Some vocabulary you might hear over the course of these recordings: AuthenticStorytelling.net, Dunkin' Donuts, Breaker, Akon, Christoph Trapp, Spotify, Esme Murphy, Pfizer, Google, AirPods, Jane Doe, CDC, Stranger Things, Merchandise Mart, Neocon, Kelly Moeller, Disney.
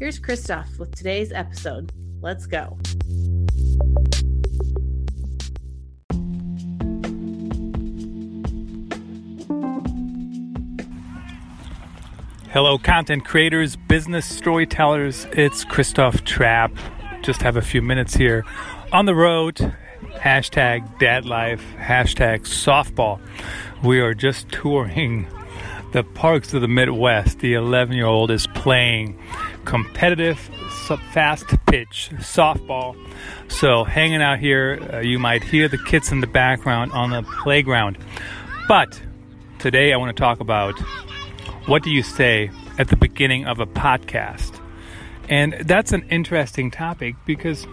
Here's Christoph with today's episode. Let's go. Hello, content creators, business storytellers. It's Christoph Trapp. Just have a few minutes here on the road. Hashtag dad life, hashtag softball. We are just touring the parks of the Midwest. The 11-year-old is playing competitive fast pitch softball. So hanging out here, you might hear the kids in the background on the playground. But today I want to talk about what do you say at the beginning of a podcast? And that's an interesting topic because,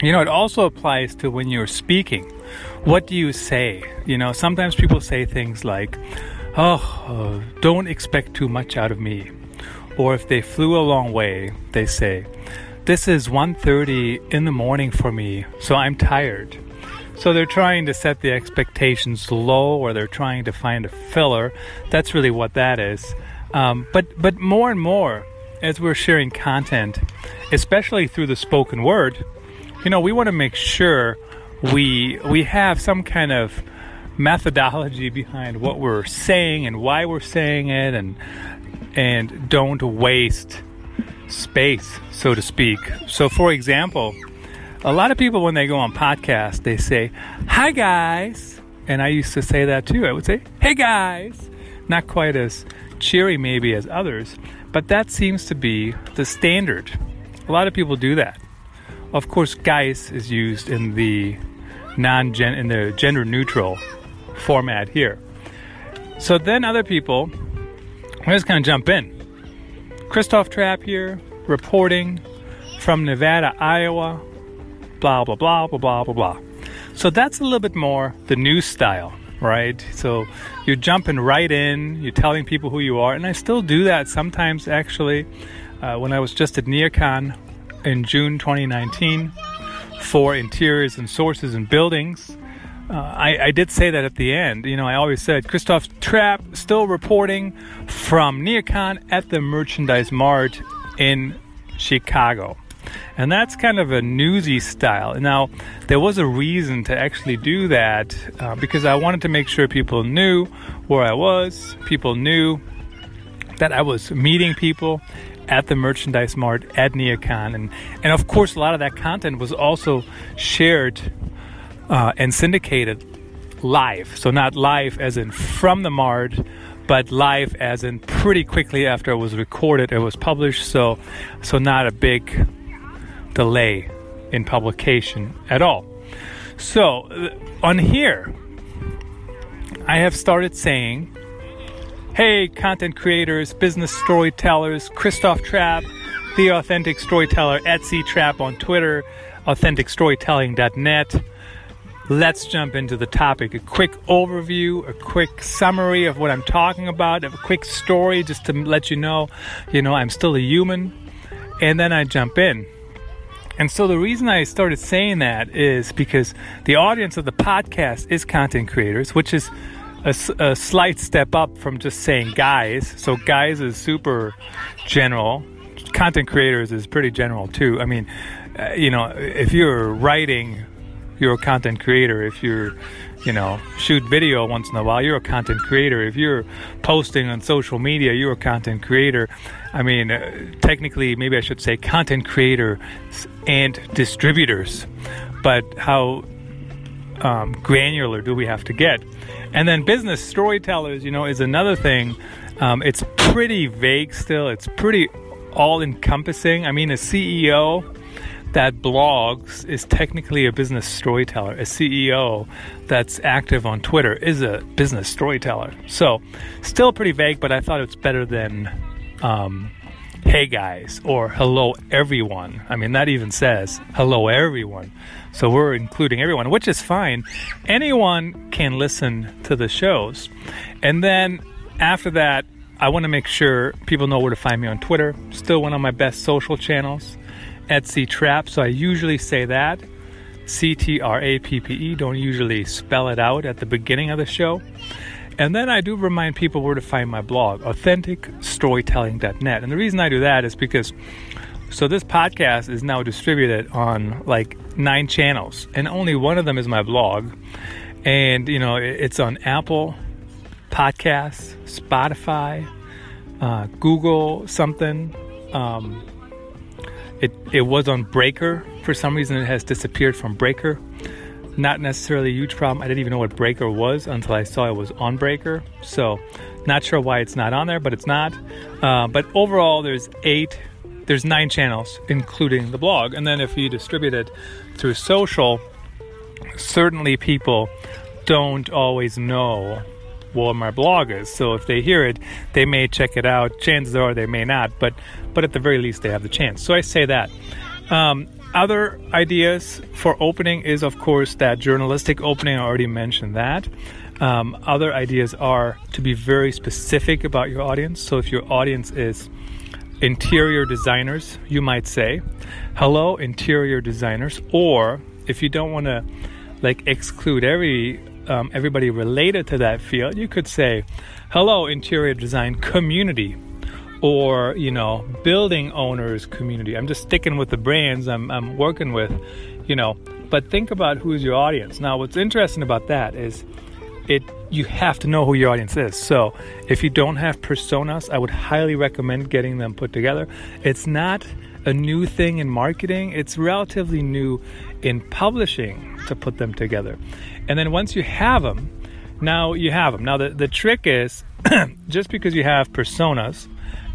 you know, it also applies to when you're speaking. What do you say? You know, sometimes people say things like, oh, don't expect too much out of me. Or if they flew a long way, they say, this is 1:30 in the morning for me, so I'm tired. So they're trying to set the expectations low, or they're trying to find a filler. That's really what that is. But more and more, as we're sharing content, especially through the spoken word, you know, we want to make sure we have some kind of methodology behind what we're saying and why we're saying it, and don't waste space, so to speak. So, for example, a lot of people when they go on podcasts, they say, "Hi guys," and I used to say that too. I would say, "Hey guys," not quite as cheery maybe as others, but that seems to be the standard. A lot of people do that. Of course, guys is used in the gender-neutral format here. So then other people, I just kind of jump in. Christoph Trapp here, reporting from Nevada, Iowa, blah, blah, blah, blah, blah, blah, blah. So that's a little bit more the news style, right? So you're jumping right in, you're telling people who you are, and I still do that sometimes, actually. When I was just at Neocon, in June 2019 for interiors and sources and buildings, I did say that at the end. You know, I always said, Christoph Trapp still reporting from Neocon at the Merchandise Mart in Chicago. And that's kind of a newsy style. Now, there was a reason to actually do that because I wanted to make sure people knew where I was. People knew that I was meeting people at the Merchandise Mart at Neocon, and of course a lot of that content was also shared and syndicated live. So not live as in from the mart, but live as in pretty quickly after it was recorded, it was published, so not a big delay in publication at all. So on here I have started saying, hey, content creators, business storytellers, Christoph Trapp, the authentic storyteller, Etsy Trapp on Twitter, AuthenticStorytelling.net. Let's jump into the topic. A quick overview, a quick summary of what I'm talking about, a quick story just to let you know, I'm still a human. And then I jump in. And so the reason I started saying that is because the audience of the podcast is content creators, which is a slight step up from just saying guys. So guys is super general. Content creators is pretty general too. I mean, you know, if you're writing, you're a content creator. If you're, you know, shoot video once in a while, you're a content creator. If you're posting on social media, you're a content creator. I mean, technically, maybe I should say content creators and distributors. But how granular do we have to get? And then business storytellers, you know, is another thing. It's pretty vague still. It's pretty all-encompassing. I mean, a CEO that blogs is technically a business storyteller. A CEO that's active on Twitter is a business storyteller. So still pretty vague, but I thought it's better than hey guys, or hello everyone. I mean, that even says hello everyone. So we're including everyone, which is fine. Anyone can listen to the shows. And then after that, I want to make sure people know where to find me on Twitter. Still one of my best social channels, @CTrapp. So I usually say that, CTRAPPE. Don't usually spell it out at the beginning of the show. And then I do remind people where to find my blog, AuthenticStorytelling.net. And the reason I do that is because, so this podcast is now distributed on like 9 channels, and only one of them is my blog. And, you know, it's on Apple Podcasts, Spotify, Google something. It was on Breaker. For some reason, it has disappeared from Breaker. Not necessarily a huge problem. I didn't even know what Breaker was until I saw it was on Breaker. So not sure why it's not on there, but it's not. But overall, there's 9 channels, including the blog. And then if you distribute it through social, certainly people don't always know where my blog is. So if they hear it, they may check it out. Chances are they may not, but at the very least, they have the chance. So I say that. Other ideas for opening is, of course, that journalistic opening. I already mentioned that. Other ideas are to be very specific about your audience. So if your audience is interior designers, you might say, hello, interior designers. Or if you don't want to like exclude everybody related to that field, you could say, hello, interior design community. Or, you know, building owners community. I'm just sticking with the brands I'm working with, you know. But think about who's your audience. Now, what's interesting about that is you have to know who your audience is. So if you don't have personas, I would highly recommend getting them put together. It's not a new thing in marketing. It's relatively new in publishing to put them together. And then once you have them, now you have them. Now, the trick is just because you have personas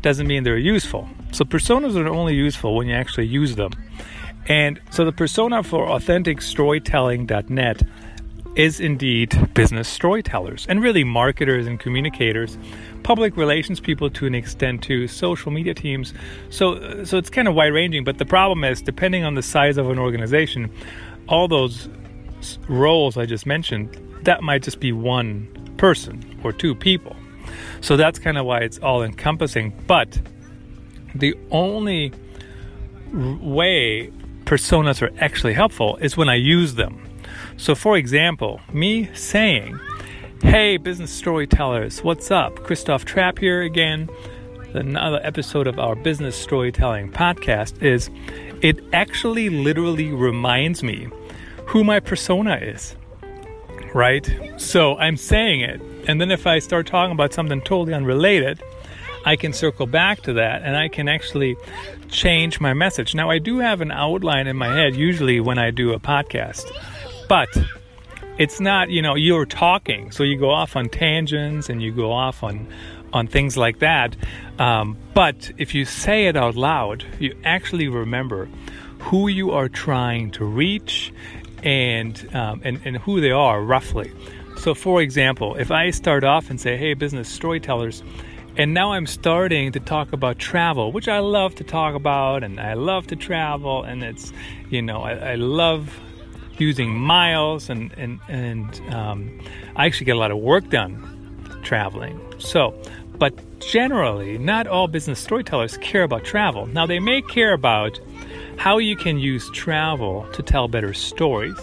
doesn't mean they're useful. So personas are only useful when you actually use them. And so the persona for AuthenticStorytelling.net is indeed business storytellers, and really marketers and communicators, public relations people to an extent too, social media teams. So it's kind of wide-ranging, but the problem is, depending on the size of an organization, all those roles I just mentioned, that might just be one person or 2 people. So that's kind of why it's all-encompassing. But the only way personas are actually helpful is when I use them. So for example, me saying, hey, business storytellers, what's up? Christoph Trapp here again. Another episode of our business storytelling podcast it actually literally reminds me who my persona is, right? So I'm saying it. And then if I start talking about something totally unrelated, I can circle back to that and I can actually change my message. Now, I do have an outline in my head usually when I do a podcast, but it's not, you know, you're talking. So you go off on tangents and you go off on things like that. But if you say it out loud, you actually remember who you are trying to reach and who they are roughly. So for example, if I start off and say, hey, business storytellers, and now I'm starting to talk about travel, which I love to talk about, and I love to travel, and it's, you know, I love using miles, and I actually get a lot of work done traveling. So, but generally, not all business storytellers care about travel. Now, they may care about how you can use travel to tell better stories,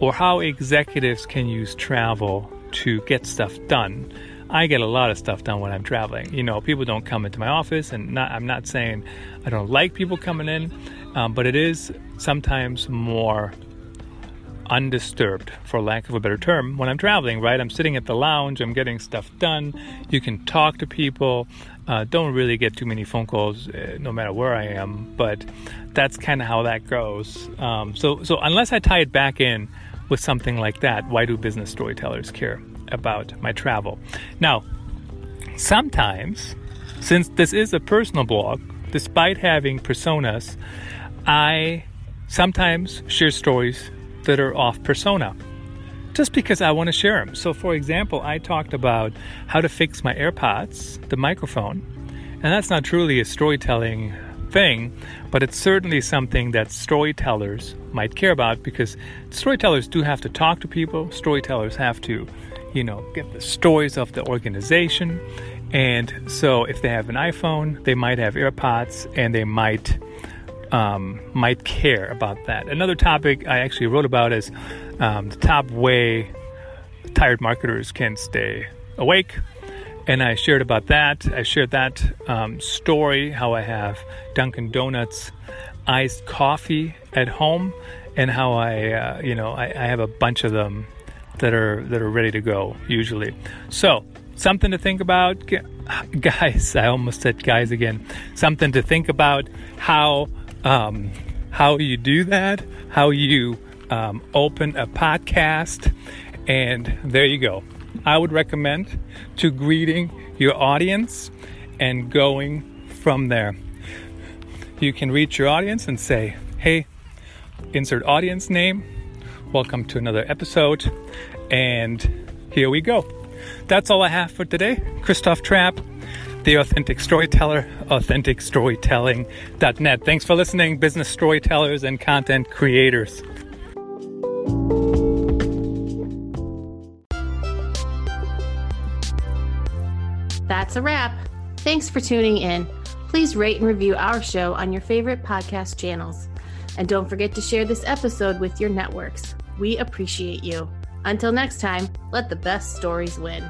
or how executives can use travel to get stuff done. I get a lot of stuff done when I'm traveling. You know, people don't come into my office, and I'm not saying I don't like people coming in, but it is sometimes more undisturbed, for lack of a better term, when I'm traveling, right? I'm sitting at the lounge, I'm getting stuff done, you can talk to people, don't really get too many phone calls no matter where I am, but that's kind of how that goes. So unless I tie it back in with something like that, why do business storytellers care about my travel? Now, sometimes, since this is a personal blog, despite having personas, I sometimes share stories that are off persona, just because I want to share them. So for example, I talked about how to fix my AirPods, the microphone, And that's not truly a storytelling thing, but it's certainly something that storytellers might care about, because storytellers do have to talk to people. Storytellers have to, get the stories of the organization. And so if they have an iPhone, they might have AirPods, and they might care about that. Another topic I actually wrote about is the top way tired marketers can stay awake. And I shared about that. I shared that story, how I have Dunkin' Donuts iced coffee at home, and how I have a bunch of them that are ready to go usually. So something to think about, guys. I almost said guys again. Something to think about how you do that, how you open a podcast, and there you go. I would recommend to greeting your audience and going from there. You can reach your audience and say, hey, insert audience name, welcome to another episode, and here we go. That's all I have for today. Christoph Trapp, the Authentic Storyteller, AuthenticStorytelling.net. Thanks for listening, business storytellers and content creators. That's a wrap. Thanks for tuning in. Please rate and review our show on your favorite podcast channels. And don't forget to share this episode with your networks. We appreciate you. Until next time, let the best stories win.